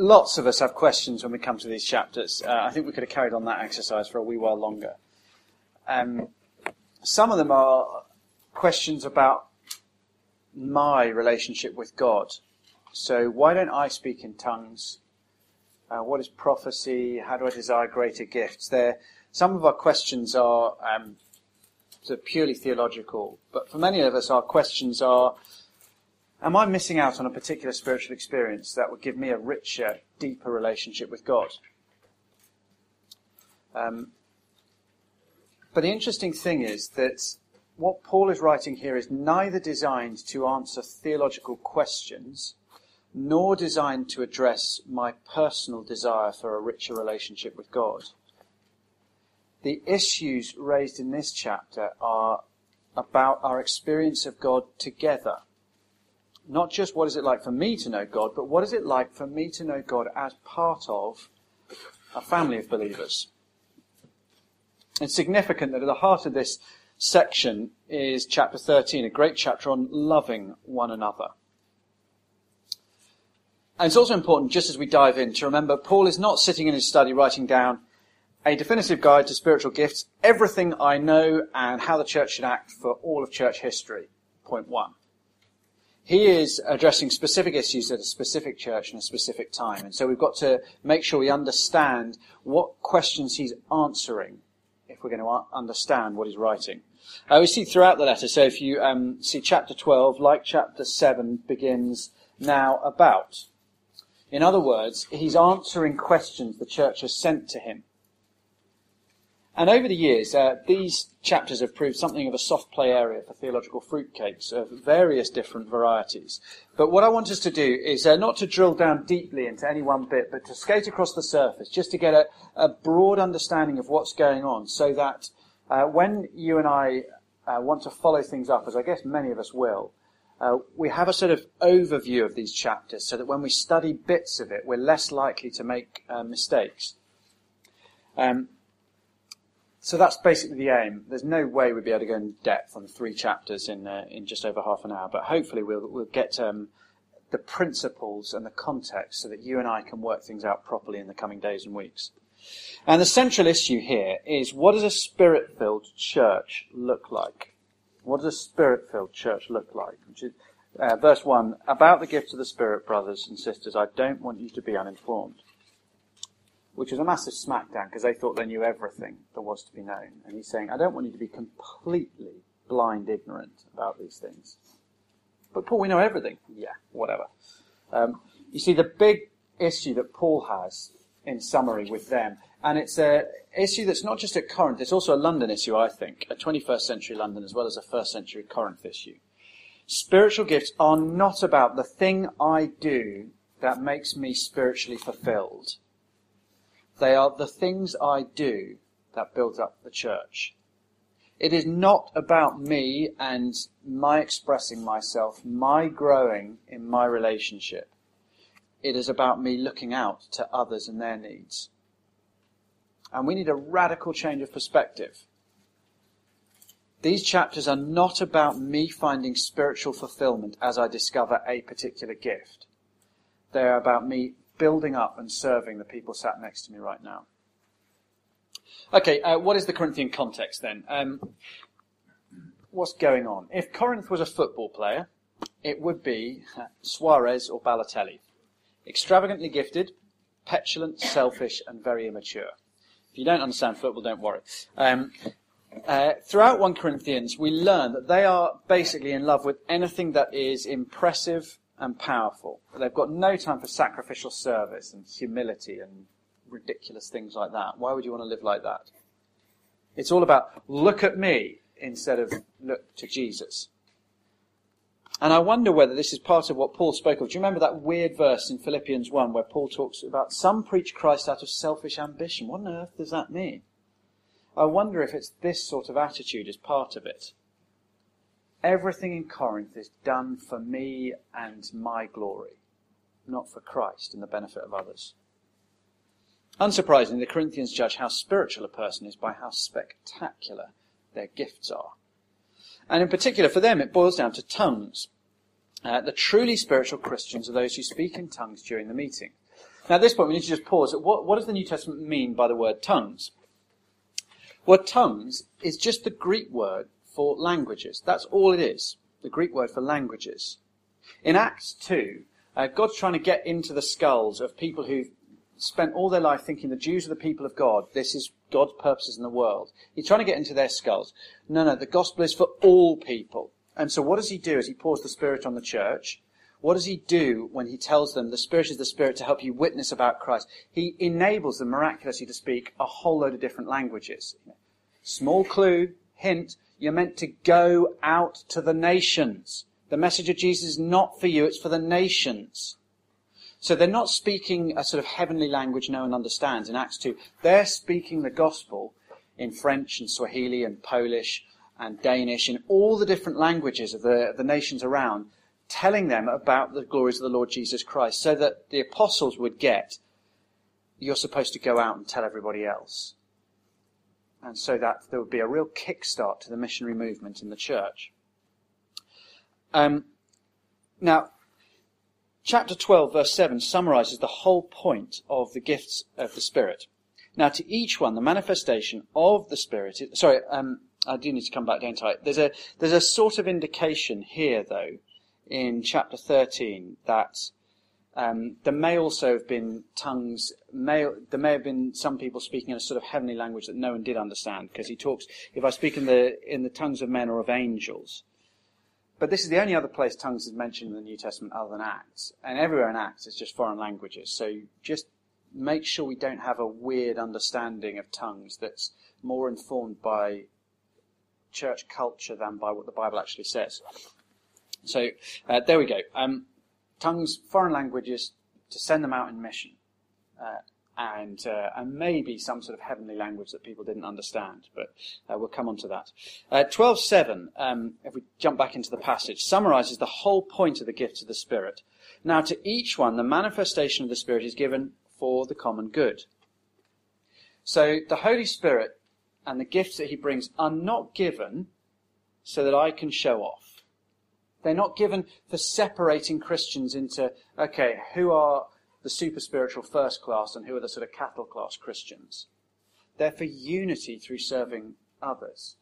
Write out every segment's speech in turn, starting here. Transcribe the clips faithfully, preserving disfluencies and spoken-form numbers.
Lots of us have questions when we come to these chapters. Uh, I think we could have carried on that exercise for a wee while longer. Um, some of them are questions about my relationship with God. So why don't I speak in tongues? Uh, what is prophecy? How do I desire greater gifts? There, some of our questions are um, sort of purely theological, but for many of us our questions are, am I missing out on a particular spiritual experience that would give me a richer, deeper relationship with God? Um, but the interesting thing is that what Paul is writing here is neither designed to answer theological questions nor designed to address my personal desire for a richer relationship with God. The issues raised in this chapter are about our experience of God together. Not just what is it like for me to know God, but what is it like for me to know God as part of a family of believers. It's significant that at the heart of this section is chapter thirteen, a great chapter on loving one another. And it's also important, just as we dive in, to remember Paul is not sitting in his study writing down a definitive guide to spiritual gifts, everything I know and how the church should act for all of church history, point one. He is addressing specific issues at a specific church and a specific time. And so we've got to make sure we understand what questions he's answering if we're going to understand what he's writing. Uh, we see throughout the letter, so if you um, see chapter twelve, like chapter seven, begins now about. In other words, he's answering questions the church has sent to him. And over the years, uh, these chapters have proved something of a soft play area for theological fruitcakes of various different varieties. But what I want us to do is uh, not to drill down deeply into any one bit, but to skate across the surface, just to get a, a broad understanding of what's going on, so that uh, when you and I uh, want to follow things up, as I guess many of us will, Uh, we have a sort of overview of these chapters so that when we study bits of it, we're less likely to make uh, mistakes. Um, so that's basically the aim. There's no way we'd be able to go in depth on three chapters in uh, in just over half an hour, but hopefully we'll, we'll get um, the principles and the context so that you and I can work things out properly in the coming days and weeks. And the central issue here is, what does a spirit-filled church look like? What does a spirit-filled church look like? Which is, uh, verse one, about the gifts of the Spirit, brothers and sisters, I don't want you to be uninformed. Which is a massive smackdown, because they thought they knew everything that was to be known. And he's saying, I don't want you to be completely blind ignorant about these things. But Paul, we know everything. Yeah, whatever. Um, you see, the big issue that Paul has, in summary, with them, and it's an issue that's not just at Corinth, it's also a London issue, I think, a twenty-first century London as well as a first century Corinth issue. Spiritual gifts are not about the thing I do that makes me spiritually fulfilled. They are the things I do that build up the church. It is not about me and my expressing myself, my growing in my relationship. It is about me looking out to others and their needs. And we need a radical change of perspective. These chapters are not about me finding spiritual fulfillment as I discover a particular gift. They are about me building up and serving the people sat next to me right now. Okay, uh, what is the Corinthian context then? Um, what's going on? If Corinth was a football player, it would be Suarez or Balotelli. Extravagantly gifted, petulant, selfish, and very immature. If you don't understand football, don't worry. Um, uh, throughout First Corinthians, we learn that they are basically in love with anything that is impressive and powerful. They've got no time for sacrificial service and humility and ridiculous things like that. Why would you want to live like that? It's all about look at me instead of look to Jesus. And I wonder whether this is part of what Paul spoke of. Do you remember that weird verse in Philippians one where Paul talks about some preach Christ out of selfish ambition? What on earth does that mean? I wonder if it's this sort of attitude is part of it. Everything in Corinth is done for me and my glory, not for Christ and the benefit of others. Unsurprisingly, the Corinthians judge how spiritual a person is by how spectacular their gifts are. And in particular, for them, it boils down to tongues. Uh, the truly spiritual Christians are those who speak in tongues during the meeting. Now, at this point, we need to just pause. What, what does the New Testament mean by the word tongues? Well, tongues is just the Greek word for languages. That's all it is, the Greek word for languages. In Acts two, uh, God's trying to get into the skulls of people who've spent all their life thinking the Jews are the people of God. This is God's purposes in the world. He's trying to get into their skulls. No, no, the gospel is for all people. And so what does he do as he pours the Spirit on the church? What does he do when he tells them the Spirit is the Spirit to help you witness about Christ? He enables them miraculously to speak a whole load of different languages. Small clue, hint, you're meant to go out to the nations. The message of Jesus is not for you, it's for the nations. So they're not speaking a sort of heavenly language no one understands in Acts two. They're speaking the gospel in French and Swahili and Polish and Danish, in all the different languages of the, the nations around, telling them about the glories of the Lord Jesus Christ, so that the apostles would get, you're supposed to go out and tell everybody else. And so that there would be a real kickstart to the missionary movement in the church. Um, now, chapter twelve, verse seven summarizes the whole point of the gifts of the Spirit. Now, to each one, the manifestation of the Spirit is, sorry, um, I do need to come back, don't I? There's a, there's a sort of indication here, though, in chapter thirteen, that um, there may also have been tongues, may, there may have been some people speaking in a sort of heavenly language that no one did understand, because he talks, if I speak in the in the tongues of men or of angels. But this is the only other place tongues is mentioned in the New Testament other than Acts. And everywhere in Acts it's just foreign languages. So just make sure we don't have a weird understanding of tongues that's more informed by church culture than by what the Bible actually says. So uh, there we go. Um, tongues, foreign languages, to send them out in mission. Uh, and uh, and maybe some sort of heavenly language that people didn't understand. But uh, we'll come on to that. Uh, twelve seven, um, if we jump back into the passage, summarises the whole point of the gift of the Spirit. Now to each one, the manifestation of the Spirit is given for the common good. So the Holy Spirit and the gifts that he brings are not given so that I can show off. They're not given for separating Christians into, okay, who are the super spiritual first class and who are the sort of cattle class Christians. They're for unity through serving others.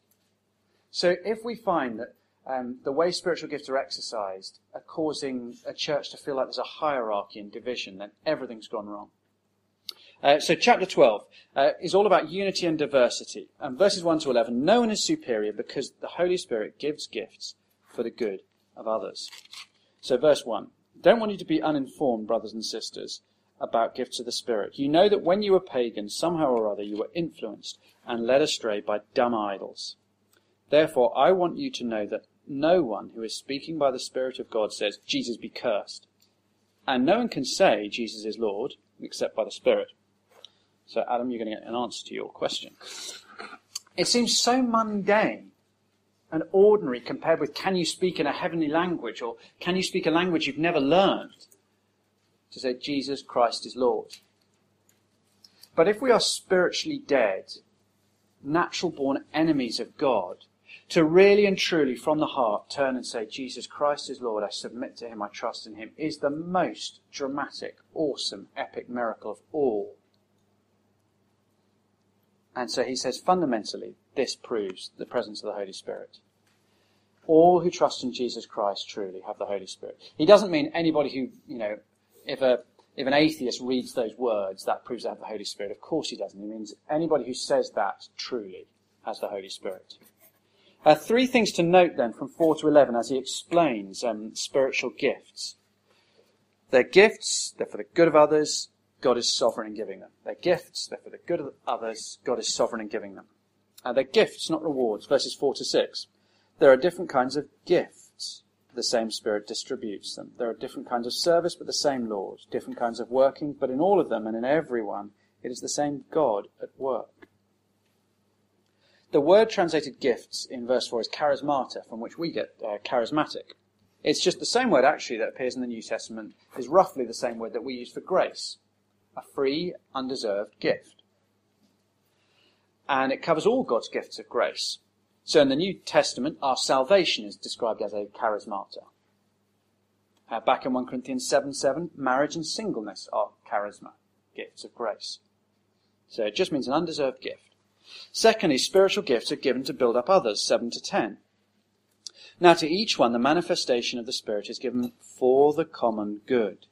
So if we find that um, the way spiritual gifts are exercised are causing a church to feel like there's a hierarchy and division, then everything's gone wrong. Uh, so chapter twelve uh, is all about unity and diversity. And verses one to eleven, no one is superior because the Holy Spirit gives gifts for the good of others. So verse one, don't want you to be uninformed, brothers and sisters, about gifts of the Spirit. You know that when you were pagans, somehow or other you were influenced and led astray by dumb idols. Therefore, I want you to know that no one who is speaking by the Spirit of God says, Jesus be cursed. And no one can say, Jesus is Lord, except by the Spirit. So Adam, you're going to get an answer to your question. It seems so mundane and ordinary compared with, can you speak in a heavenly language, or can you speak a language you've never learned, to say Jesus Christ is Lord. But if we are spiritually dead, natural-born enemies of God, to really and truly from the heart turn and say Jesus Christ is Lord, I submit to him, I trust in him, is the most dramatic, awesome, epic miracle of all. And so he says, fundamentally, this proves the presence of the Holy Spirit. All who trust in Jesus Christ truly have the Holy Spirit. He doesn't mean anybody who, you know, if a if an atheist reads those words, that proves they have the Holy Spirit. Of course he doesn't. He means anybody who says that truly has the Holy Spirit. Uh, three things to note then from four to eleven as he explains um, spiritual gifts. They're gifts, they're for the good of others, God is sovereign in giving them. They're gifts, they're for the good of others, God is sovereign in giving them. Uh, they're gifts, not rewards, verses four to six. There are different kinds of gifts. The same Spirit distributes them. There are different kinds of service, but the same Lord. Different kinds of working, but in all of them and in everyone, it is the same God at work. The word translated gifts in verse four is charismata, from which we get uh, charismatic. It's just the same word, actually, that appears in the New Testament, is roughly the same word that we use for grace. A free, undeserved gift. And it covers all God's gifts of grace. So in the New Testament, our salvation is described as a charismata. Uh, back in First Corinthians seven seven, marriage and singleness are charisma. gifts of grace. So it just means an undeserved gift. Secondly, spiritual gifts are given to build up others, seven to ten. Now to each one the manifestation of the Spirit is given for the common good.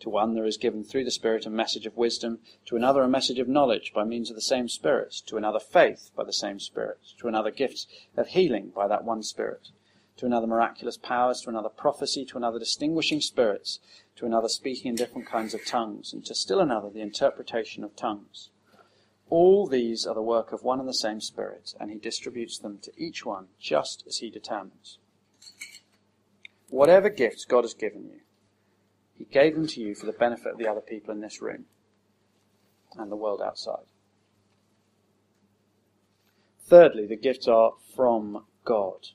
To one there is given through the Spirit a message of wisdom, to another a message of knowledge by means of the same Spirit, to another faith by the same Spirit, to another gifts of healing by that one Spirit, to another miraculous powers, to another prophecy, to another distinguishing spirits, to another speaking in different kinds of tongues, and to still another the interpretation of tongues. All these are the work of one and the same Spirit, and he distributes them to each one just as he determines. Whatever gifts God has given you, he gave them to you for the benefit of the other people in this room and the world outside. Thirdly, the gifts are from God.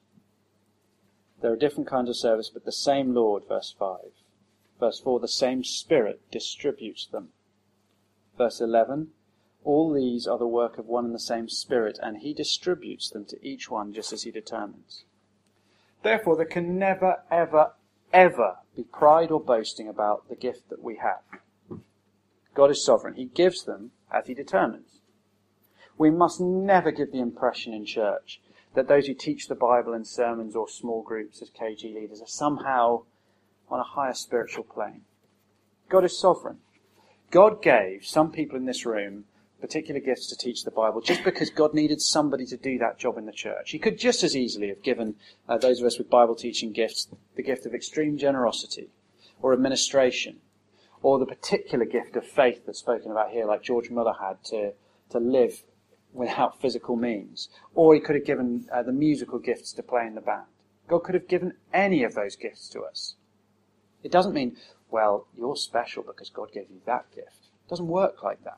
There are different kinds of service, but the same Lord, verse five. Verse four, the same Spirit distributes them. Verse eleven, all these are the work of one and the same Spirit, and he distributes them to each one just as he determines. Therefore, there can never, ever, ever be pride or boasting about the gift that we have. God is sovereign. He gives them as he determines. We must never give the impression in church that those who teach the Bible in sermons or small groups as K G leaders are somehow on a higher spiritual plane. God is sovereign. God gave some people in this room particular gifts to teach the Bible just because God needed somebody to do that job in the church. He could just as easily have given uh, those of us with Bible teaching gifts the gift of extreme generosity or administration or the particular gift of faith that's spoken about here, like George Muller had, to, to live without physical means. Or he could have given uh, the musical gifts to play in the band. God could have given any of those gifts to us. It doesn't mean, well, you're special because God gave you that gift. It doesn't work like that.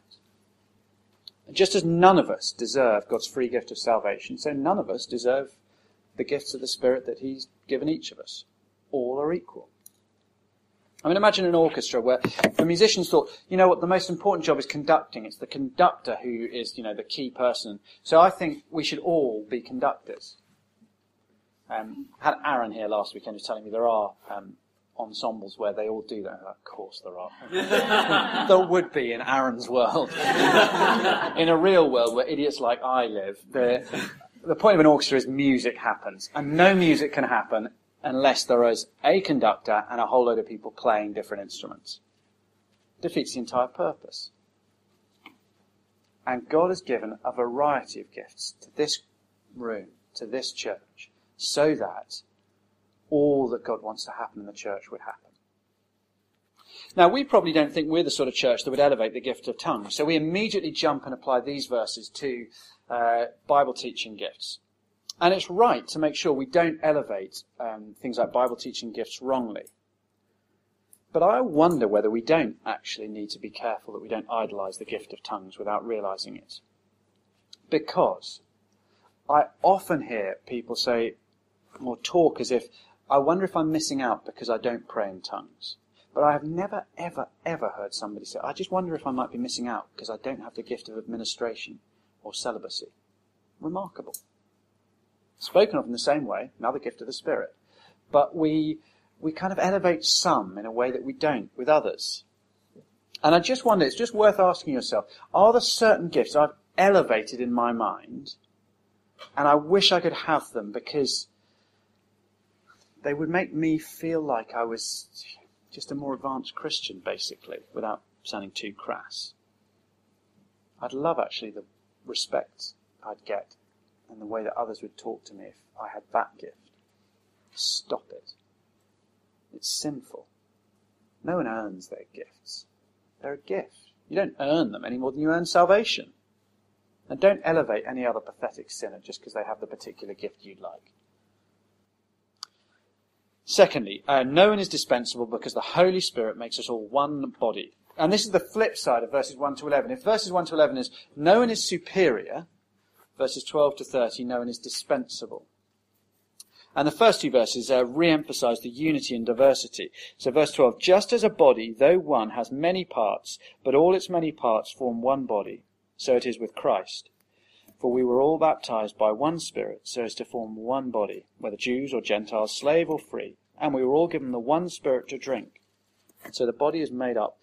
Just as none of us deserve God's free gift of salvation, so none of us deserve the gifts of the Spirit that he's given each of us. All are equal. I mean, imagine an orchestra where the musicians thought, you know what, the most important job is conducting. It's the conductor who is, you know, the key person. So I think we should all be conductors. Um, I had Aaron here last weekend who was telling me there are um, ensembles where they all do that. Of course there are. There would be in Aaron's world. In a real world where idiots like I live, the, the point of an orchestra is music happens, and no music can happen unless there is a conductor and a whole load of people playing different instruments. Defeats the entire purpose. And God has given a variety of gifts to this room, to this church, so that all that God wants to happen in the church would happen. Now, we probably don't think we're the sort of church that would elevate the gift of tongues, so we immediately jump and apply these verses to uh, Bible teaching gifts. And it's right to make sure we don't elevate um, things like Bible teaching gifts wrongly. But I wonder whether we don't actually need to be careful that we don't idolize the gift of tongues without realizing it. Because I often hear people say, or talk as if, I wonder if I'm missing out because I don't pray in tongues. But I have never, ever, ever heard somebody say, I just wonder if I might be missing out because I don't have the gift of administration or celibacy. Remarkable. Spoken of in the same way, another gift of the Spirit. But we we kind of elevate some in a way that we don't with others. And I just wonder, it's just worth asking yourself, are there certain gifts I've elevated in my mind, and I wish I could have them because they would make me feel like I was just a more advanced Christian, basically, without sounding too crass. I'd love, actually, the respect I'd get and the way that others would talk to me if I had that gift. Stop it. It's sinful. No one earns their gifts. They're a gift. You don't earn them any more than you earn salvation. And don't elevate any other pathetic sinner just because they have the particular gift you'd like. Secondly, uh, no one is dispensable because the Holy Spirit makes us all one body. And this is the flip side of verses one to eleven. If verses one to eleven is, no one is superior, verses twelve to thirty, no one is dispensable. And the first two verses uh, re-emphasize the unity and diversity. So verse twelve, just as a body, though one, has many parts, but all its many parts form one body, so it is with Christ. For we were all baptized by one Spirit, so as to form one body, whether Jews or Gentiles, slave or free, and we were all given the one Spirit to drink. So the body is made up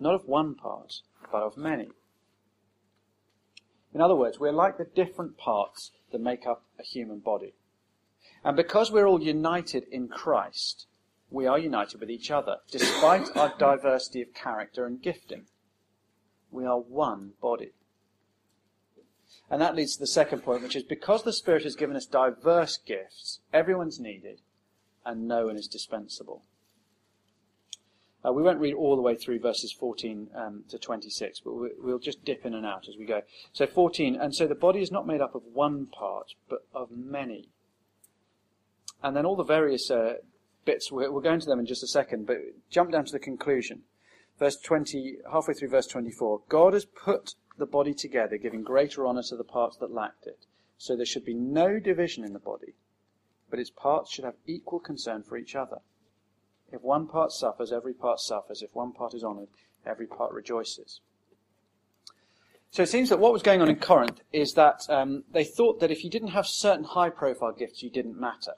not of one part, but of many. In other words, we're like the different parts that make up a human body. And because we're all united in Christ, we are united with each other, despite our diversity of character and gifting. We are one body. And that leads to the second point, which is because the Spirit has given us diverse gifts, everyone's needed, and no one is dispensable. Uh, we won't read all the way through verses fourteen um, to twenty-six, but we, we'll just dip in and out as we go. So fourteen, and so the body is not made up of one part, but of many. And then all the various uh, bits, we'll, we'll go into them in just a second, but jump down to the conclusion. Verse twenty, halfway through verse twenty-four, God has put the body together, giving greater honour to the parts that lacked it. So there should be no division in the body, but its parts should have equal concern for each other. If one part suffers, every part suffers. If one part is honoured, every part rejoices. So it seems that what was going on in Corinth is that um, they thought that if you didn't have certain high-profile gifts, you didn't matter.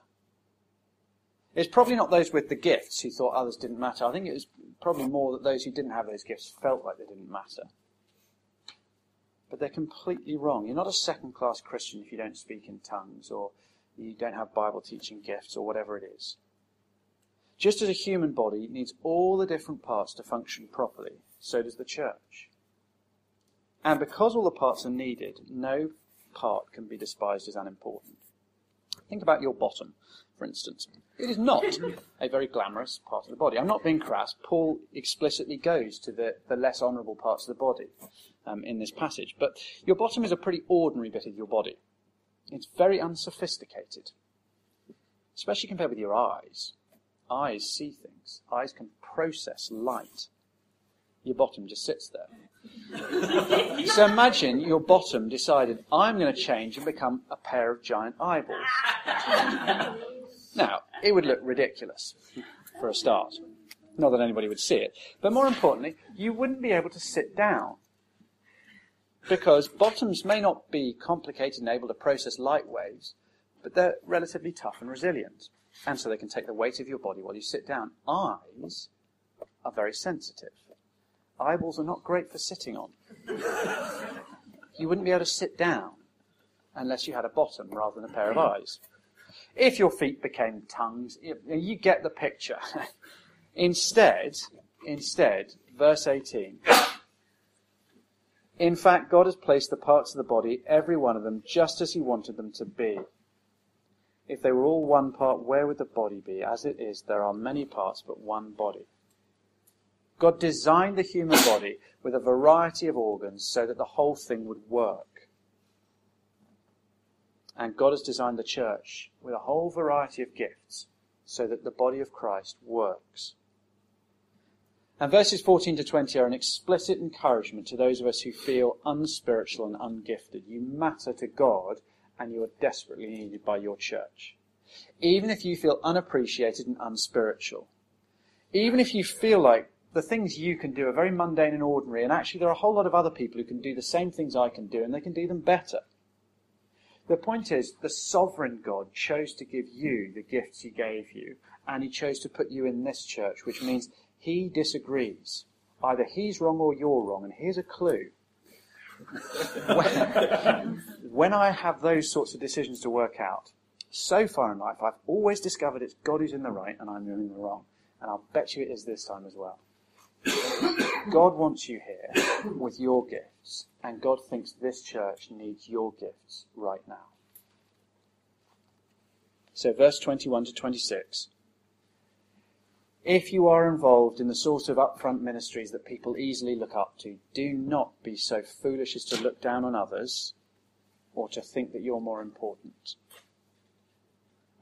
It's probably not those with the gifts who thought others didn't matter. I think it was probably more that those who didn't have those gifts felt like they didn't matter. But they're completely wrong. You're not a second-class Christian if you don't speak in tongues or you don't have Bible teaching gifts or whatever it is. Just as a human body needs all the different parts to function properly, so does the church. And because all the parts are needed, no part can be despised as unimportant. Think about your bottom, for instance. It is not a very glamorous part of the body. I'm not being crass. Paul explicitly goes to the, the less honourable parts of the body um, in this passage. But your bottom is a pretty ordinary bit of your body. It's very unsophisticated, especially compared with your eyes. Eyes see things. Eyes can process light. Your bottom just sits there. So imagine your bottom decided, I'm going to change and become a pair of giant eyeballs. Now, it would look ridiculous, for a start. Not that anybody would see it. But more importantly, you wouldn't be able to sit down. Because bottoms may not be complicated and able to process light waves, but they're relatively tough and resilient. And so they can take the weight of your body while you sit down. Eyes are very sensitive. Eyeballs are not great for sitting on. You wouldn't be able to sit down unless you had a bottom rather than a pair of eyes. If your feet became tongues, you get the picture. Instead, instead, verse eighteen. In fact, God has placed the parts of the body, every one of them, just as he wanted them to be. If they were all one part, where would the body be? As it is, there are many parts, but one body. God designed the human body with a variety of organs so that the whole thing would work. And God has designed the church with a whole variety of gifts so that the body of Christ works. And verses fourteen to twenty are an explicit encouragement to those of us who feel unspiritual and ungifted. You matter to God, and you are desperately needed by your church. Even if you feel unappreciated and unspiritual, even if you feel like the things you can do are very mundane and ordinary, and actually there are a whole lot of other people who can do the same things I can do, and they can do them better. The point is, the sovereign God chose to give you the gifts he gave you, and he chose to put you in this church, which means he disagrees. Either he's wrong or you're wrong, and here's a clue. When, when I have those sorts of decisions to work out, so far in life, I've always discovered it's God who's in the right and I'm in the wrong. And I'll bet you it is this time as well. God wants you here with your gifts, and God thinks this church needs your gifts right now. So verse twenty-one to twenty-six. If you are involved in the sort of upfront ministries that people easily look up to, do not be so foolish as to look down on others or to think that you're more important.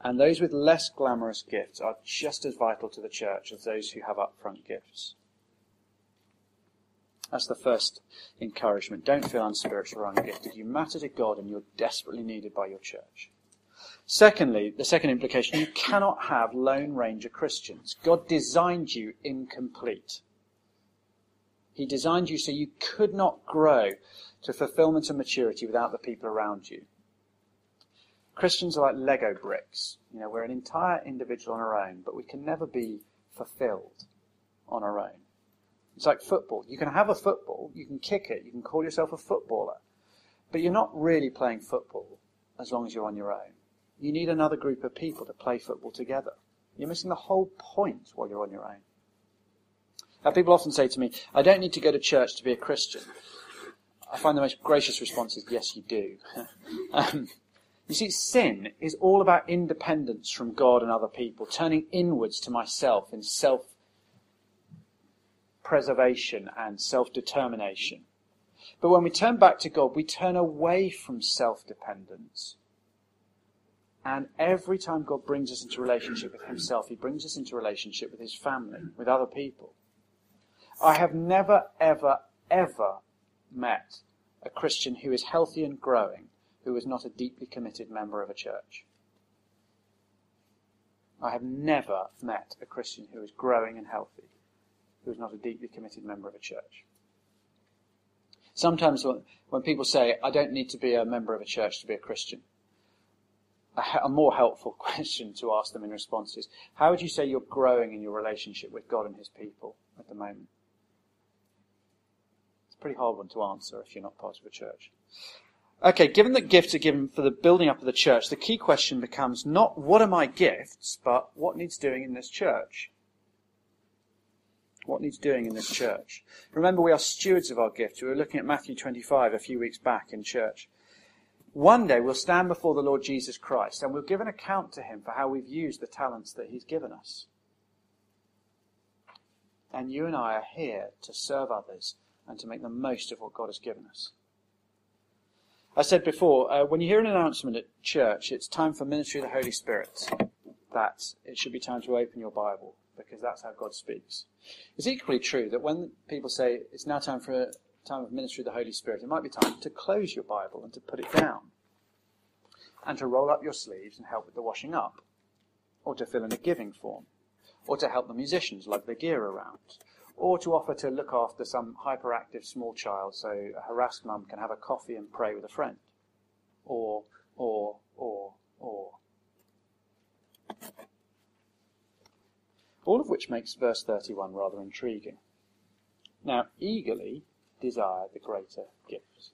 And those with less glamorous gifts are just as vital to the church as those who have upfront gifts. That's the first encouragement. Don't feel unspiritual or ungifted. You matter to God and you're desperately needed by your church. Secondly, the second implication, you cannot have Lone Ranger Christians. God designed you incomplete. He designed you so you could not grow to fulfillment and maturity without the people around you. Christians are like Lego bricks. You know, we're an entire individual on our own, but we can never be fulfilled on our own. It's like football. You can have a football, you can kick it, you can call yourself a footballer, but you're not really playing football as long as you're on your own. You need another group of people to play football together. You're missing the whole point while you're on your own. Now, people often say to me, I don't need to go to church to be a Christian. I find the most gracious response is, yes, you do. um, you see, sin is all about independence from God and other people, turning inwards to myself in self-preservation and self-determination. But when we turn back to God, we turn away from self-dependence. And every time God brings us into relationship with himself, he brings us into relationship with his family, with other people. I have never, ever, ever met a Christian who is healthy and growing who is not a deeply committed member of a church. I have never met a Christian who is growing and healthy who is not a deeply committed member of a church. Sometimes when people say, I don't need to be a member of a church to be a Christian, a more helpful question to ask them in response is, how would you say you're growing in your relationship with God and his people at the moment? It's a pretty hard one to answer if you're not part of a church. Okay, given that gifts are given for the building up of the church, the key question becomes not what are my gifts, but what needs doing in this church? What needs doing in this church? Remember, we are stewards of our gifts. We were looking at Matthew twenty-five a few weeks back in church. One day we'll stand before the Lord Jesus Christ and we'll give an account to him for how we've used the talents that he's given us. And you and I are here to serve others and to make the most of what God has given us. I said before, uh, when you hear an announcement at church, it's time for ministry of the Holy Spirit. That it should be time to open your Bible, because that's how God speaks. It's equally true that when people say it's now time for a time of ministry of the Holy Spirit, it might be time to close your Bible and to put it down and to roll up your sleeves and help with the washing up, or to fill in a giving form, or to help the musicians lug the gear around, or to offer to look after some hyperactive small child so a harassed mum can have a coffee and pray with a friend, or, or, or, or. All of which makes verse thirty-one rather intriguing. Now, eagerly desire the greater gifts.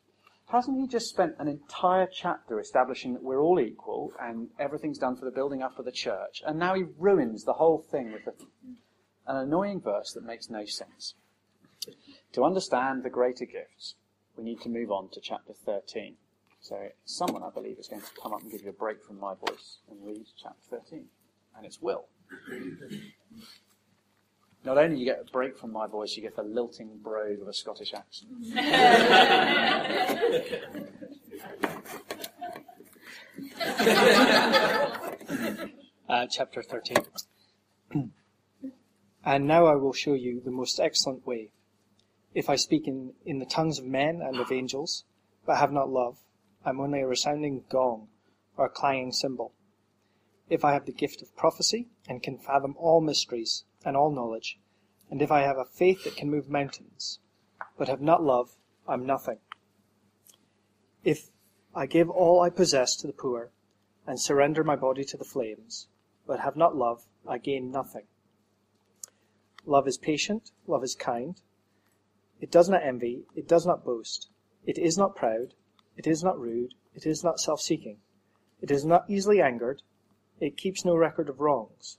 Hasn't he just spent an entire chapter establishing that we're all equal and everything's done for the building up of the church, and now he ruins the whole thing with a, an annoying verse that makes no sense? To understand the greater gifts, we need to move on to chapter thirteen. So someone, I believe, is going to come up and give you a break from my voice and read chapter thirteen, and it's Will. Not only do you get a break from my voice, you get the lilting brogue of a Scottish accent. uh, chapter thirteen. And now I will show you the most excellent way. If I speak in, in the tongues of men and of angels, but have not love, I am only a resounding gong or a clanging cymbal. If I have the gift of prophecy and can fathom all mysteries and all knowledge, and if I have a faith that can move mountains, but have not love, I'm nothing. If I give all I possess to the poor, and surrender my body to the flames, but have not love, I gain nothing. Love is patient, love is kind. It does not envy, it does not boast. It is not proud, it is not rude, it is not self-seeking. It is not easily angered, it keeps no record of wrongs.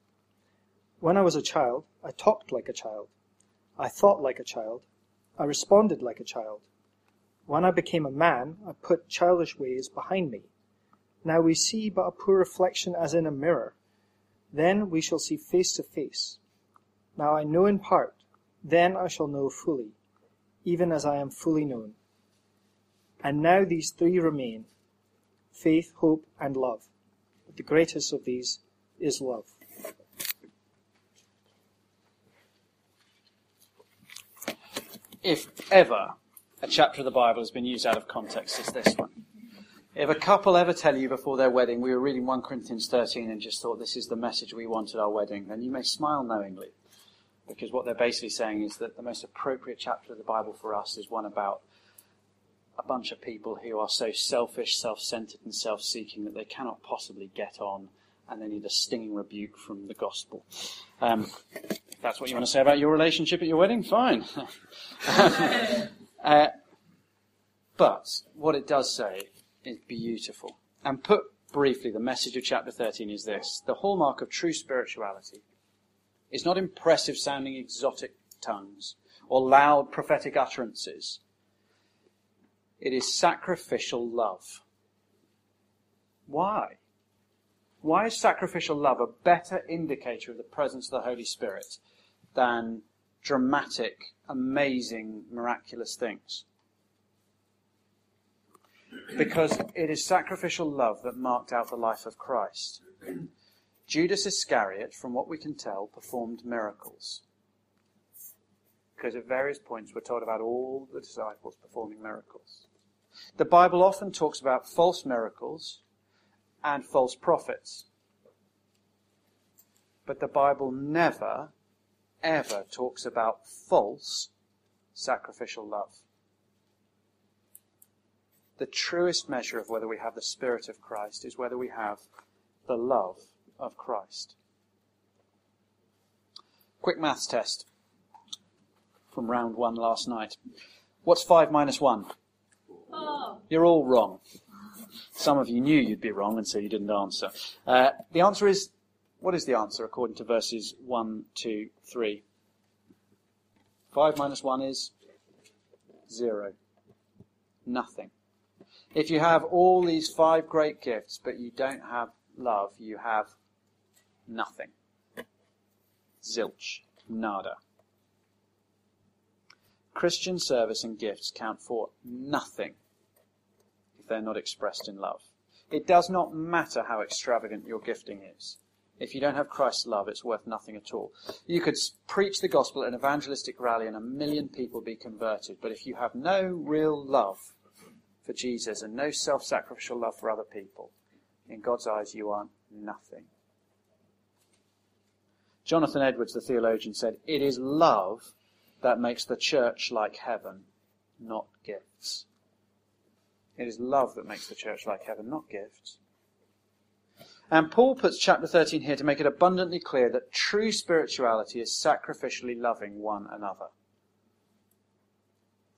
When I was a child, I talked like a child. I thought like a child. I responded like a child. When I became a man, I put childish ways behind me. Now we see but a poor reflection as in a mirror. Then we shall see face to face. Now I know in part. Then I shall know fully, even as I am fully known. And now these three remain, faith, hope, and love. But the greatest of these is love. If ever a chapter of the Bible has been used out of context is this one. If a couple ever tell you before their wedding, we were reading First Corinthians thirteen and just thought this is the message we want at our wedding, then you may smile knowingly, because what they're basically saying is that the most appropriate chapter of the Bible for us is one about a bunch of people who are so selfish, self-centered and self-seeking that they cannot possibly get on, and they need a stinging rebuke from the gospel. Um, if that's what you want to say about your relationship at your wedding, fine. uh, but what it does say is beautiful. And put briefly, the message of chapter thirteen is this. The hallmark of true spirituality is not impressive-sounding exotic tongues or loud prophetic utterances. It is sacrificial love. Why? Why is sacrificial love a better indicator of the presence of the Holy Spirit than dramatic, amazing, miraculous things? Because it is sacrificial love that marked out the life of Christ. Judas Iscariot, from what we can tell, performed miracles. Because at various points we're told about all the disciples performing miracles. The Bible often talks about false miracles and false prophets. But the Bible never, ever talks about false sacrificial love. The truest measure of whether we have the Spirit of Christ is whether we have the love of Christ. Quick maths test from round one last night. What's five minus one? Oh. You're all wrong. Some of you knew you'd be wrong, and so you didn't answer. Uh, the answer is, what is the answer according to verses one, two, three? Five minus one is zero. Nothing. If you have all these five great gifts, but you don't have love, you have nothing. Zilch. Nada. Christian service and gifts count for nothing if they're not expressed in love. It does not matter how extravagant your gifting is. If you don't have Christ's love, it's worth nothing at all. You could preach the gospel at an evangelistic rally and a million people be converted, but if you have no real love for Jesus and no self-sacrificial love for other people, in God's eyes you are nothing. Jonathan Edwards, the theologian, said, "It is love that makes the church like heaven, not gifts." It is love that makes the church like heaven, not gifts. And Paul puts chapter thirteen here to make it abundantly clear that true spirituality is sacrificially loving one another.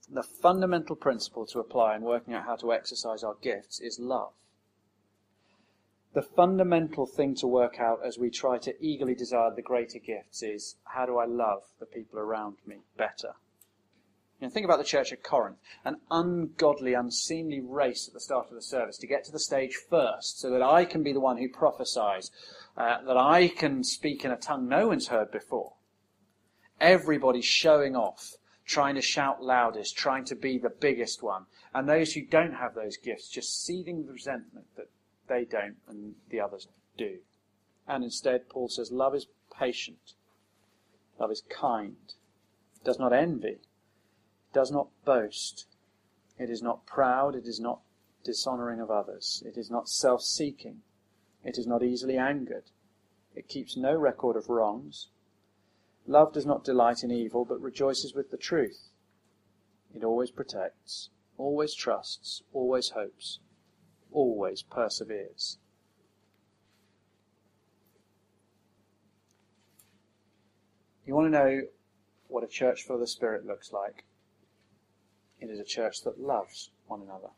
The fundamental principle to apply in working out how to exercise our gifts is love. The fundamental thing to work out as we try to eagerly desire the greater gifts is, how do I love the people around me better? You know, think about the church at Corinth, an ungodly, unseemly race at the start of the service to get to the stage first so that I can be the one who prophesies, uh, that I can speak in a tongue no one's heard before. Everybody showing off, trying to shout loudest, trying to be the biggest one. And those who don't have those gifts just seething the resentment that they don't and the others do. And instead, Paul says, love is patient. Love is kind. It does not envy. It does not boast. It is not proud. It is not dishonoring of others. It is not self-seeking. It is not easily angered. It keeps no record of wrongs. Love does not delight in evil, but rejoices with the truth. It always protects, always trusts, always hopes, always perseveres. You want to know what a church full of the Spirit looks like? It is a church that loves one another.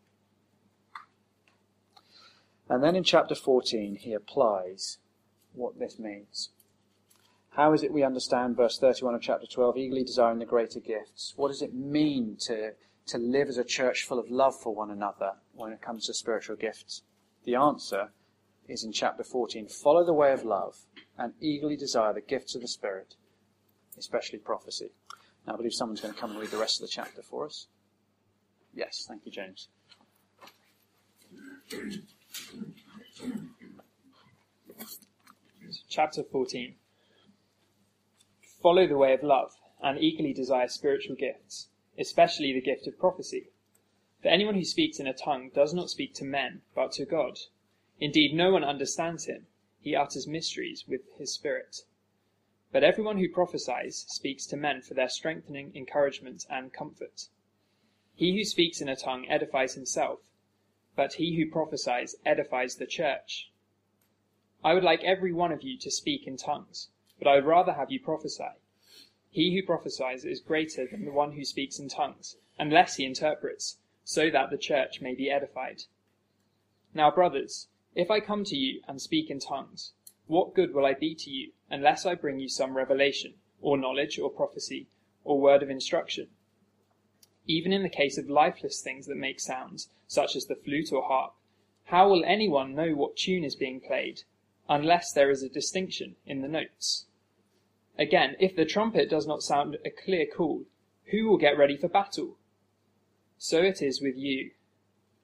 And then in chapter fourteen, he applies what this means. How is it we understand verse thirty-one of chapter twelve, eagerly desiring the greater gifts? What does it mean to, to live as a church full of love for one another when it comes to spiritual gifts? The answer is in chapter fourteen. Follow the way of love and eagerly desire the gifts of the Spirit, especially prophecy. Now, I believe someone's going to come and read the rest of the chapter for us. Yes, thank you, James. Chapter fourteen. Follow the way of love, and eagerly desire spiritual gifts, especially the gift of prophecy. For anyone who speaks in a tongue does not speak to men, but to God. Indeed, no one understands him. He utters mysteries with his spirit. But everyone who prophesies speaks to men for their strengthening, encouragement, and comfort. He who speaks in a tongue edifies himself, but he who prophesies edifies the church. I would like every one of you to speak in tongues, but I would rather have you prophesy. He who prophesies is greater than the one who speaks in tongues, unless he interprets, so that the church may be edified. Now, brothers, if I come to you and speak in tongues, what good will I be to you, unless I bring you some revelation, or knowledge, or prophecy, or word of instruction? Even in the case of lifeless things that make sounds, such as the flute or harp, how will anyone know what tune is being played, unless there is a distinction in the notes? Again, if the trumpet does not sound a clear call, who will get ready for battle? So it is with you.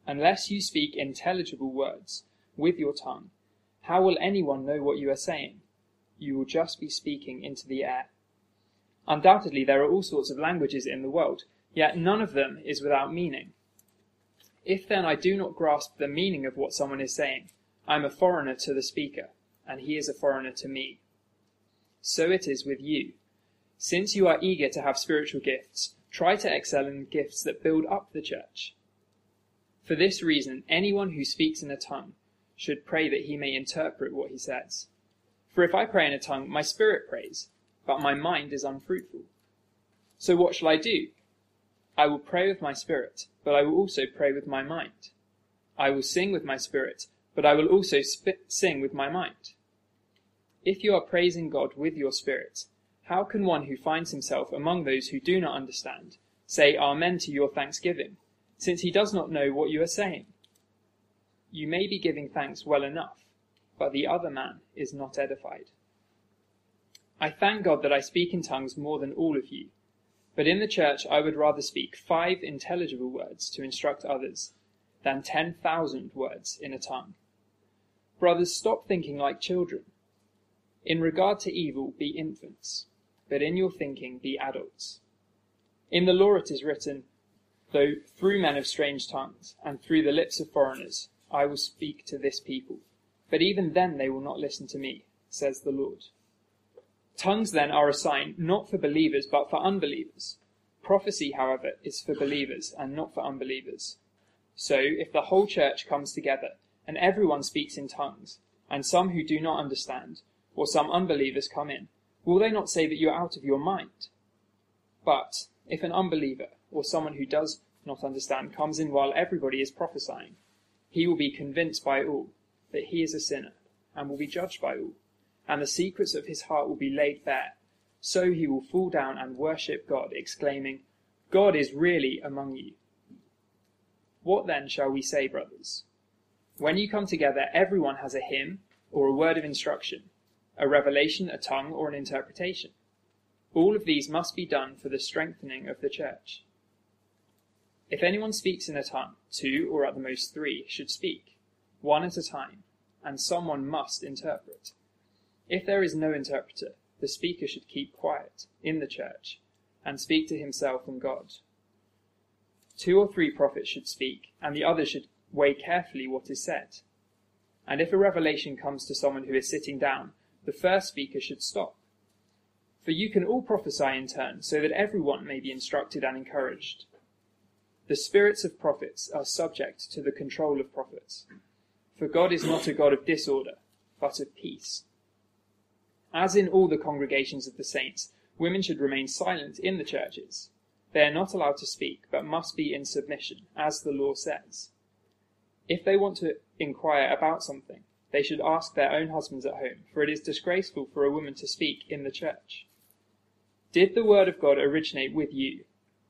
Unless you speak intelligible words with your tongue, how will anyone know what you are saying? You will just be speaking into the air. Undoubtedly, there are all sorts of languages in the world, yet none of them is without meaning. If then I do not grasp the meaning of what someone is saying, I am a foreigner to the speaker, and he is a foreigner to me. So it is with you. Since you are eager to have spiritual gifts, try to excel in gifts that build up the church. For this reason, anyone who speaks in a tongue should pray that he may interpret what he says. For if I pray in a tongue, my spirit prays, but my mind is unfruitful. So what shall I do? I will pray with my spirit, but I will also pray with my mind. I will sing with my spirit, but I will also sp- sing with my mind. If you are praising God with your spirit, how can one who finds himself among those who do not understand say amen to your thanksgiving, since he does not know what you are saying? You may be giving thanks well enough, but the other man is not edified. I thank God that I speak in tongues more than all of you, but in the church I would rather speak five intelligible words to instruct others than ten thousand words in a tongue. Brothers, stop thinking like children. In regard to evil, be infants, but in your thinking be adults. In the law it is written, though through men of strange tongues and through the lips of foreigners, I will speak to this people, but even then they will not listen to me, says the Lord. Tongues then are a sign not for believers but for unbelievers. Prophecy, however, is for believers and not for unbelievers. So if the whole church comes together, and everyone speaks in tongues, and some who do not understand, or some unbelievers come in, will they not say that you are out of your mind? But if an unbeliever, or someone who does not understand, comes in while everybody is prophesying, he will be convinced by all that he is a sinner, and will be judged by all, and the secrets of his heart will be laid bare. So he will fall down and worship God, exclaiming, God is really among you. What then shall we say, brothers? When you come together, everyone has a hymn or a word of instruction, a revelation, a tongue, or an interpretation. All of these must be done for the strengthening of the church. If anyone speaks in a tongue, two or at the most three should speak, one at a time, and someone must interpret. If there is no interpreter, the speaker should keep quiet in the church and speak to himself and God. Two or three prophets should speak, and the other should weigh carefully what is said. And if a revelation comes to someone who is sitting down, the first speaker should stop. For you can all prophesy in turn, so that everyone may be instructed and encouraged. The spirits of prophets are subject to the control of prophets. For God is not a God of disorder, but of peace. As in all the congregations of the saints, women should remain silent in the churches. They are not allowed to speak, but must be in submission, as the law says. If they want to inquire about something, they should ask their own husbands at home, for it is disgraceful for a woman to speak in the church. Did the word of God originate with you,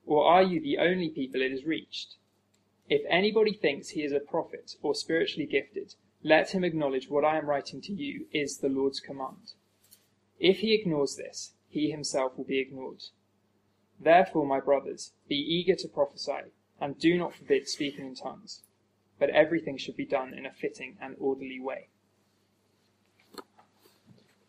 or are you the only people it has reached? If anybody thinks he is a prophet or spiritually gifted, let him acknowledge what I am writing to you is the Lord's command. If he ignores this, he himself will be ignored. Therefore, my brothers, be eager to prophesy, and do not forbid speaking in tongues, but everything should be done in a fitting and orderly way.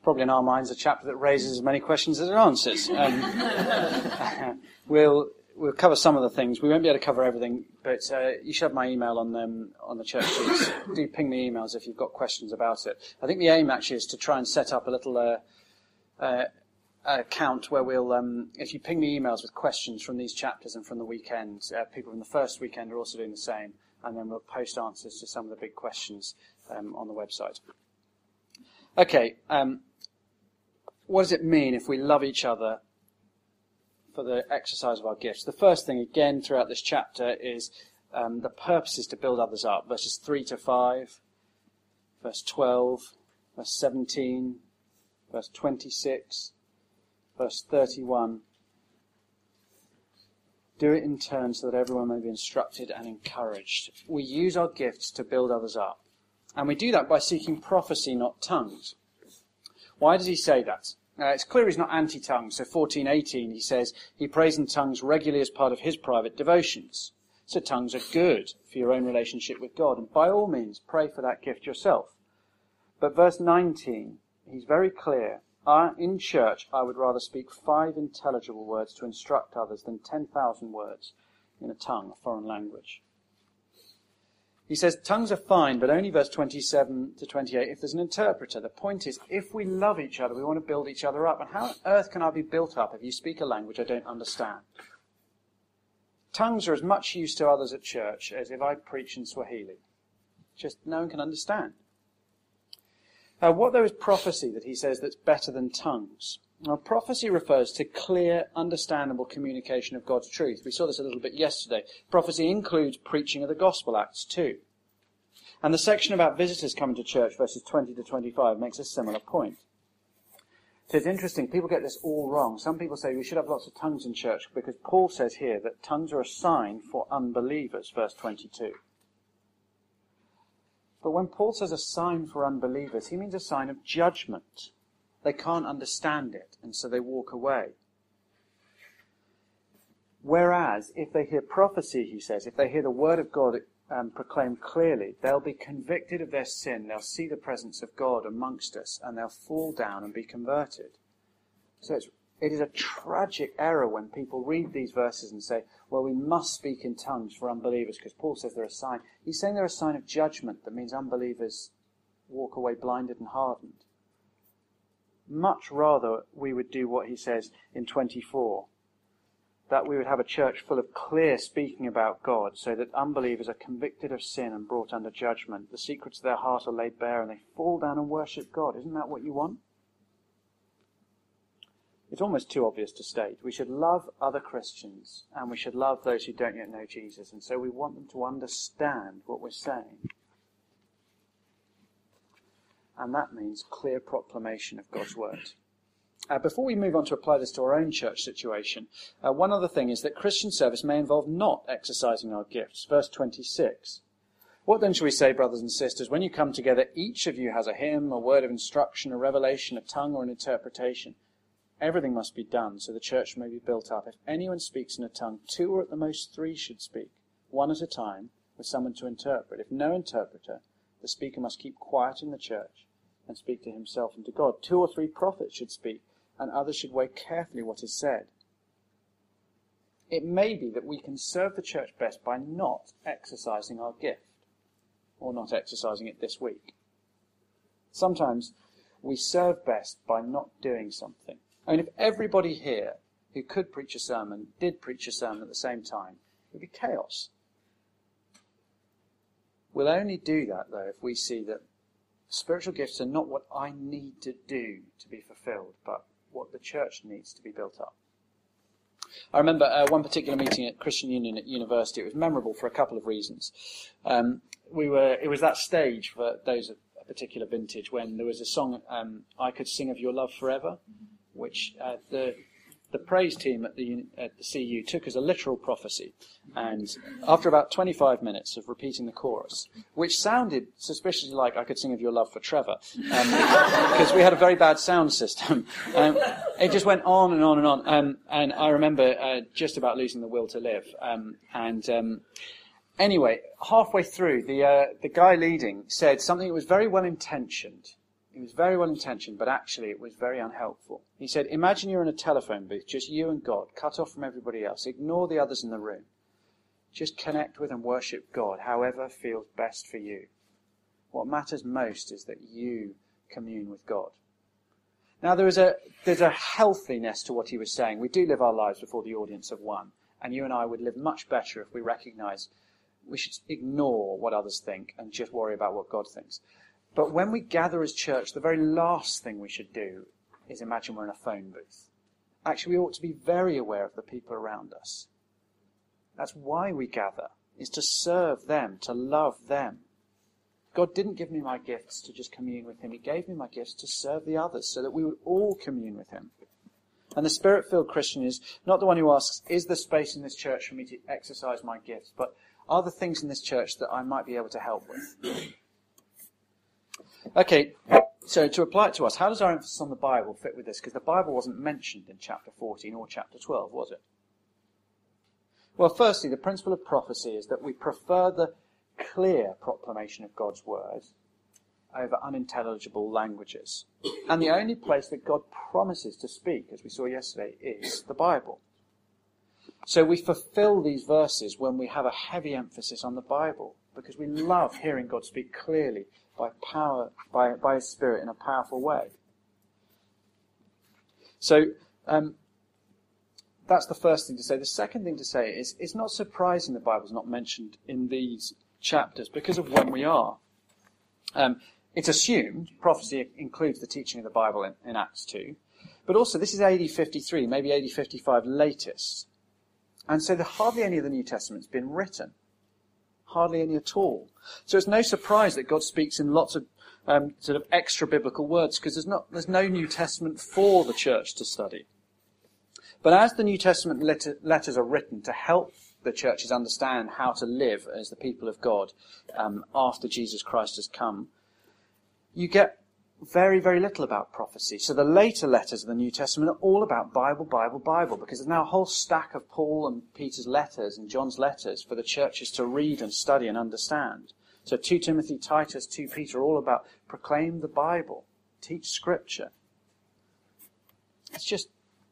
Probably in our minds a chapter that raises as many questions as it answers. Um, we'll we'll cover some of the things. We won't be able to cover everything, but uh, you should have my email on them on the church sheets. Do ping me emails if you've got questions about it. I think the aim actually is to try and set up a little uh, uh, account where we'll, um, if you ping me emails with questions from these chapters and from the weekend, uh, people from the first weekend are also doing the same, and then we'll post answers to some of the big questions um, on the website. Okay, um, what does it mean if we love each other for the exercise of our gifts? The first thing, again, throughout this chapter is um, the purpose is to build others up. Verses three to five, verse twelve, verse seventeen, verse twenty-six, verse thirty-one. Do it in turn so that everyone may be instructed and encouraged. We use our gifts to build others up. And we do that by seeking prophecy, not tongues. Why does he say that? Uh, it's clear he's not anti-tongues. So fourteen eighteen, he says, he prays in tongues regularly as part of his private devotions. So tongues are good for your own relationship with God. And by all means, pray for that gift yourself. But verse nineteen, he's very clear. I, in church, I would rather speak five intelligible words to instruct others than ten thousand words in a tongue, a foreign language. He says tongues are fine, but only verse twenty-seven to twenty-eight if there's an interpreter. The point is, if we love each other, we want to build each other up. And how on earth can I be built up if you speak a language I don't understand? Tongues are as much use to others at church as if I preach in Swahili. Just no one can understand. Uh, what though is prophecy that he says that's better than tongues? Now, prophecy refers to clear, understandable communication of God's truth. We saw this a little bit yesterday. Prophecy includes preaching of the gospel, Acts two. And the section about visitors coming to church, verses twenty to twenty-five, makes a similar point. So it's interesting, people get this all wrong. Some people say we should have lots of tongues in church because Paul says here that tongues are a sign for unbelievers, verse twenty-two. But when Paul says a sign for unbelievers, he means a sign of judgment. They can't understand it, and so they walk away. Whereas, if they hear prophecy, he says, if they hear the word of God um, proclaimed clearly, they'll be convicted of their sin, they'll see the presence of God amongst us, and they'll fall down and be converted. So it's, it is a tragic error when people read these verses and say, well, we must speak in tongues for unbelievers, because Paul says they're a sign. He's saying they're a sign of judgment. That means unbelievers walk away blinded and hardened. Much rather we would do what he says in twenty-four, that we would have a church full of clear speaking about God so that unbelievers are convicted of sin and brought under judgment. The secrets of their heart are laid bare and they fall down and worship God. Isn't that what you want? It's almost too obvious to state. We should love other Christians and we should love those who don't yet know Jesus, and so we want them to understand what we're saying. And that means clear proclamation of God's word. Uh, before we move on to apply this to our own church situation, uh, one other thing is that Christian service may involve not exercising our gifts. Verse twenty-six. What then shall we say, brothers and sisters? When you come together, each of you has a hymn, a word of instruction, a revelation, a tongue, or an interpretation. Everything must be done so the church may be built up. If anyone speaks in a tongue, two or at the most three should speak, one at a time, with someone to interpret. If no interpreter, the speaker must keep quiet in the church and speak to himself and to God. Two or three prophets should speak, and others should weigh carefully what is said. It may be that we can serve the church best by not exercising our gift, or not exercising it this week. Sometimes we serve best by not doing something. I mean, if everybody here who could preach a sermon did preach a sermon at the same time, it would be chaos. We'll only do that, though, if we see that spiritual gifts are not what I need to do to be fulfilled, but what the church needs to be built up. I remember uh, one particular meeting at Christian Union at university. It was memorable for a couple of reasons. Um, we were It was that stage, for those of a particular vintage, when there was a song, um, I Could Sing of Your Love Forever, which uh, the... The praise team at the, at the C U took as a literal prophecy, and after about twenty-five minutes of repeating the chorus, which sounded suspiciously like I Could Sing of Your Love for Trevor, um, because we had a very bad sound system, um, it just went on and on and on, um, and I remember uh, just about losing the will to live, um, and um, anyway, halfway through, the uh, the guy leading said something that was very well-intentioned, It was very well intentioned, but actually it was very unhelpful. He said, imagine you're in a telephone booth, just you and God, cut off from everybody else. Ignore the others in the room. Just connect with and worship God, however feels best for you. What matters most is that you commune with God. Now, there is a, there's a healthiness to what he was saying. We do live our lives before the audience of one, and you and I would live much better if we recognised we should ignore what others think and just worry about what God thinks. But when we gather as church, the very last thing we should do is imagine we're in a phone booth. Actually, we ought to be very aware of the people around us. That's why we gather, is to serve them, to love them. God didn't give me my gifts to just commune with him. He gave me my gifts to serve the others so that we would all commune with him. And the spirit-filled Christian is not the one who asks, is there space in this church for me to exercise my gifts? But are there things in this church that I might be able to help with? Okay, so to apply it to us, how does our emphasis on the Bible fit with this? Because the Bible wasn't mentioned in chapter fourteen or chapter twelve, was it? Well, firstly, the principle of prophecy is that we prefer the clear proclamation of God's word over unintelligible languages. And the only place that God promises to speak, as we saw yesterday, is the Bible. So we fulfill these verses when we have a heavy emphasis on the Bible, because we love hearing God speak clearly by power, by, by his Spirit in a powerful way. So um, that's the first thing to say. The second thing to say is it's not surprising the Bible's not mentioned in these chapters because of when we are. Um, it's assumed prophecy includes the teaching of the Bible in, in Acts two, but also this is A D fifty-three, maybe A D fifty-five latest. And so the, hardly any of the New Testament's been written. Hardly any at all. So it's no surprise that God speaks in lots of um, sort of extra-biblical words, because there's not there's no New Testament for the church to study. But as the New Testament letter, letters are written to help the churches understand how to live as the people of God um, after Jesus Christ has come, you get very, very little about prophecy. So the later letters of the New Testament are all about Bible, Bible, Bible, because there's now a whole stack of Paul and Peter's letters and John's letters for the churches to read and study and understand. So Second Timothy, Titus, Second Peter are all about proclaim the Bible, teach Scripture. It's just,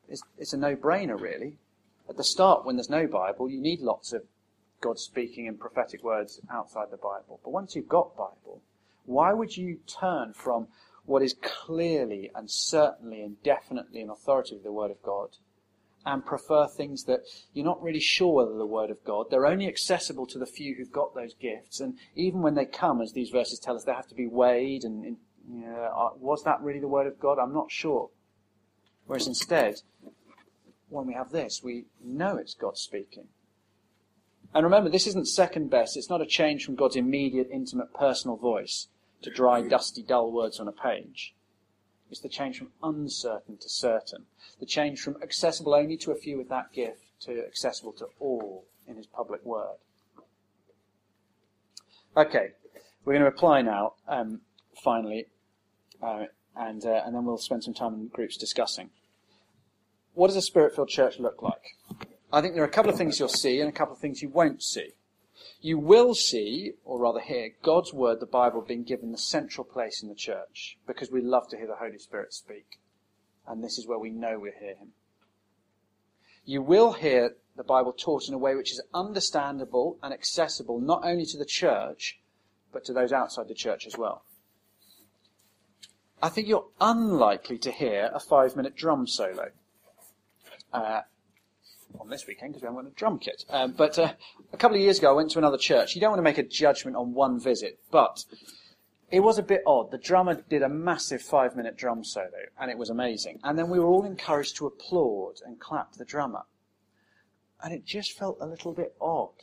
it's, it's a no-brainer, really. At the start, when there's no Bible, you need lots of God speaking and prophetic words outside the Bible. But once you've got Bible, why would you turn from what is clearly and certainly and definitely an authority of the Word of God, and prefer things that you're not really sure whether the Word of God, they're only accessible to the few who've got those gifts, and even when they come, as these verses tell us, they have to be weighed, and, and you know, was that really the Word of God? I'm not sure. Whereas instead, when we have this, we know it's God speaking. And remember, this isn't second best, it's not a change from God's immediate, intimate, personal voice to dry, dusty, dull words on a page. It's the change from uncertain to certain. The change from accessible only to a few with that gift to accessible to all in his public word. Okay, we're going to apply now, um, finally, uh, and, uh, and then we'll spend some time in groups discussing. What does a Spirit-filled church look like? I think there are a couple of things you'll see and a couple of things you won't see. You will see, or rather hear, God's word, the Bible, being given the central place in the church, because we love to hear the Holy Spirit speak. And this is where we know we hear him. You will hear the Bible taught in a way which is understandable and accessible, not only to the church, but to those outside the church as well. I think you're unlikely to hear a five-minute drum solo. Uh, on this weekend because we haven't got a drum kit. Um, but uh, a couple of years ago I went to another church. You don't want to make a judgment on one visit, but it was a bit odd. The drummer did a massive five-minute drum solo, and it was amazing. And then we were all encouraged to applaud and clap the drummer. And it just felt a little bit odd.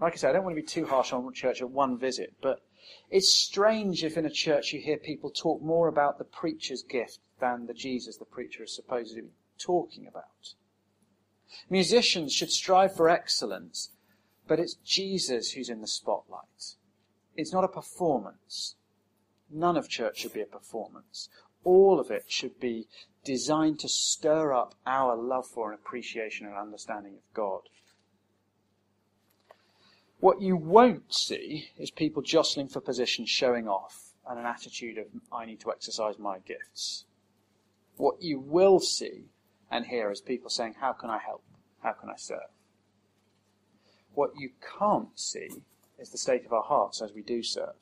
Like I said, I don't want to be too harsh on church at one visit, but it's strange if in a church you hear people talk more about the preacher's gift than the Jesus the preacher is supposedly talking about. Musicians should strive for excellence, but it's Jesus who's in the spotlight. It's not a performance. None of church should be a performance. All of it should be designed to stir up our love for and appreciation and understanding of God. What you won't see is people jostling for position, showing off, and an attitude of, I need to exercise my gifts. What you will see and hear is people saying, how can I help? How can I serve? What you can't see is the state of our hearts as we do serve.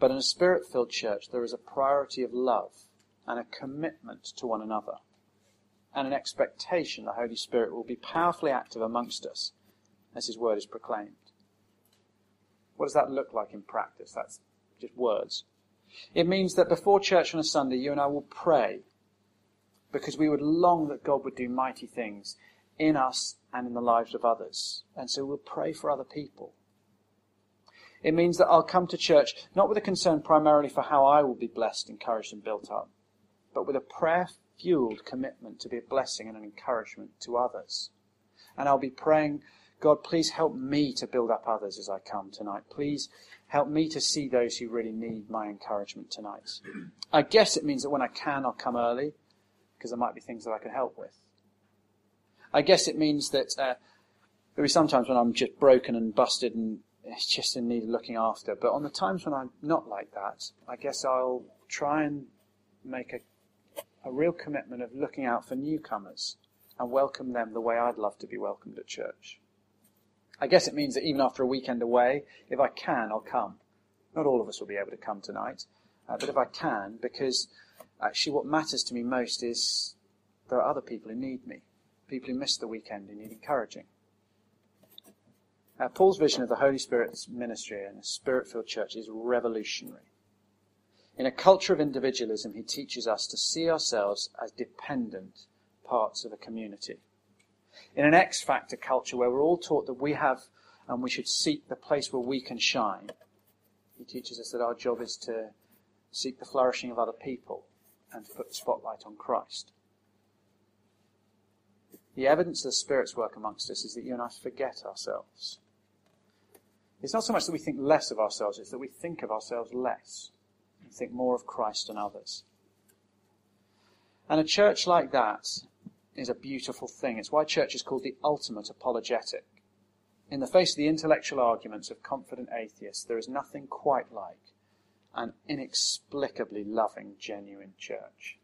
But in a spirit-filled church, there is a priority of love and a commitment to one another, and an expectation the Holy Spirit will be powerfully active amongst us as his word is proclaimed. What does that look like in practice? That's just words. It means that before church on a Sunday, you and I will pray, because we would long that God would do mighty things in us and in the lives of others. And so we'll pray for other people. It means that I'll come to church not with a concern primarily for how I will be blessed, encouraged and built up, but with a prayer-fueled commitment to be a blessing and an encouragement to others. And I'll be praying, God, please help me to build up others as I come tonight. Please help me to see those who really need my encouragement tonight. I guess it means that when I can, I'll come early, because there might be things that I can help with. I guess it means that uh, there are sometimes when I'm just broken and busted and just in need of looking after. But on the times when I'm not like that, I guess I'll try and make a, a real commitment of looking out for newcomers and welcome them the way I'd love to be welcomed at church. I guess it means that even after a weekend away, if I can, I'll come. Not all of us will be able to come tonight, uh, but if I can, because actually what matters to me most is there are other people who need me, people who miss the weekend and need encouraging. Uh, Paul's vision of the Holy Spirit's ministry in a spirit-filled church is revolutionary. In a culture of individualism, he teaches us to see ourselves as dependent parts of a community. In an X Factor culture where we're all taught that we have and we should seek the place where we can shine, he teaches us that our job is to seek the flourishing of other people and to put the spotlight on Christ. The evidence of the Spirit's work amongst us is that you and I forget ourselves. It's not so much that we think less of ourselves, it's that we think of ourselves less and think more of Christ and others. And a church like that is a beautiful thing. It's why church is called the ultimate apologetic. In the face of the intellectual arguments of confident atheists, there is nothing quite like an inexplicably loving, genuine church.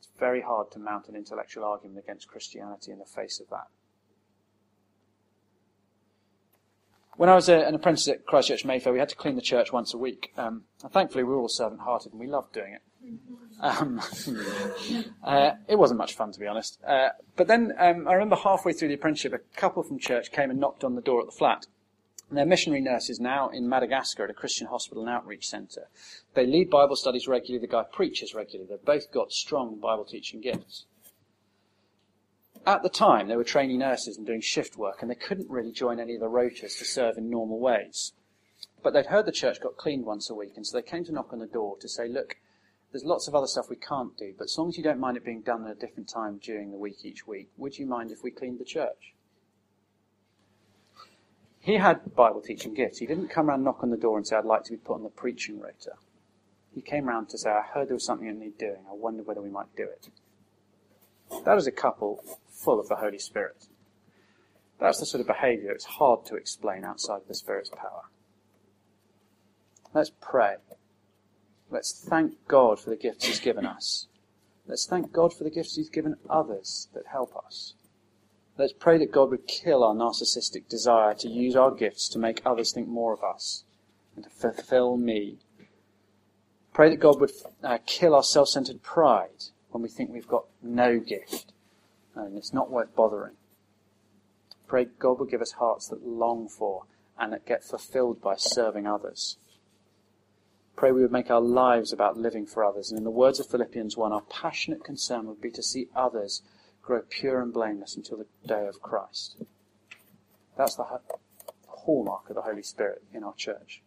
It's very hard to mount an intellectual argument against Christianity in the face of that. When I was a, an apprentice at Christ Church Mayfair, we had to clean the church once a week. Um, and thankfully, we were all servant-hearted and we loved doing it. Um, uh, it wasn't much fun, to be honest. Uh, but then um, I remember halfway through the apprenticeship, a couple from church came and knocked on the door at the flat. And they're missionary nurses now in Madagascar at a Christian hospital and outreach centre. They lead Bible studies regularly. The guy preaches regularly. They've both got strong Bible teaching gifts. At the time, they were trainee nurses and doing shift work, and they couldn't really join any of the rotas to serve in normal ways. But they'd heard the church got cleaned once a week, and so they came to knock on the door to say, look, there's lots of other stuff we can't do, but as long as you don't mind it being done at a different time during the week each week, would you mind if we cleaned the church? He had Bible teaching gifts. He didn't come round, knock on the door and say, I'd like to be put on the preaching rota. He came round to say, I heard there was something I need doing. I wondered whether we might do it. That is a couple full of the Holy Spirit. That's the sort of behaviour it's hard to explain outside of the Spirit's power. Let's pray. Let's thank God for the gifts he's given us. Let's thank God for the gifts he's given others that help us. Let's pray that God would kill our narcissistic desire to use our gifts to make others think more of us and to fulfill me. Pray that God would uh, kill our self-centered pride when we think we've got no gift and it's not worth bothering. Pray God would give us hearts that long for and that get fulfilled by serving others. Pray we would make our lives about living for others. And in the words of Philippians one, our passionate concern would be to see others grow pure and blameless until the day of Christ. That's the hallmark of the Holy Spirit in our church.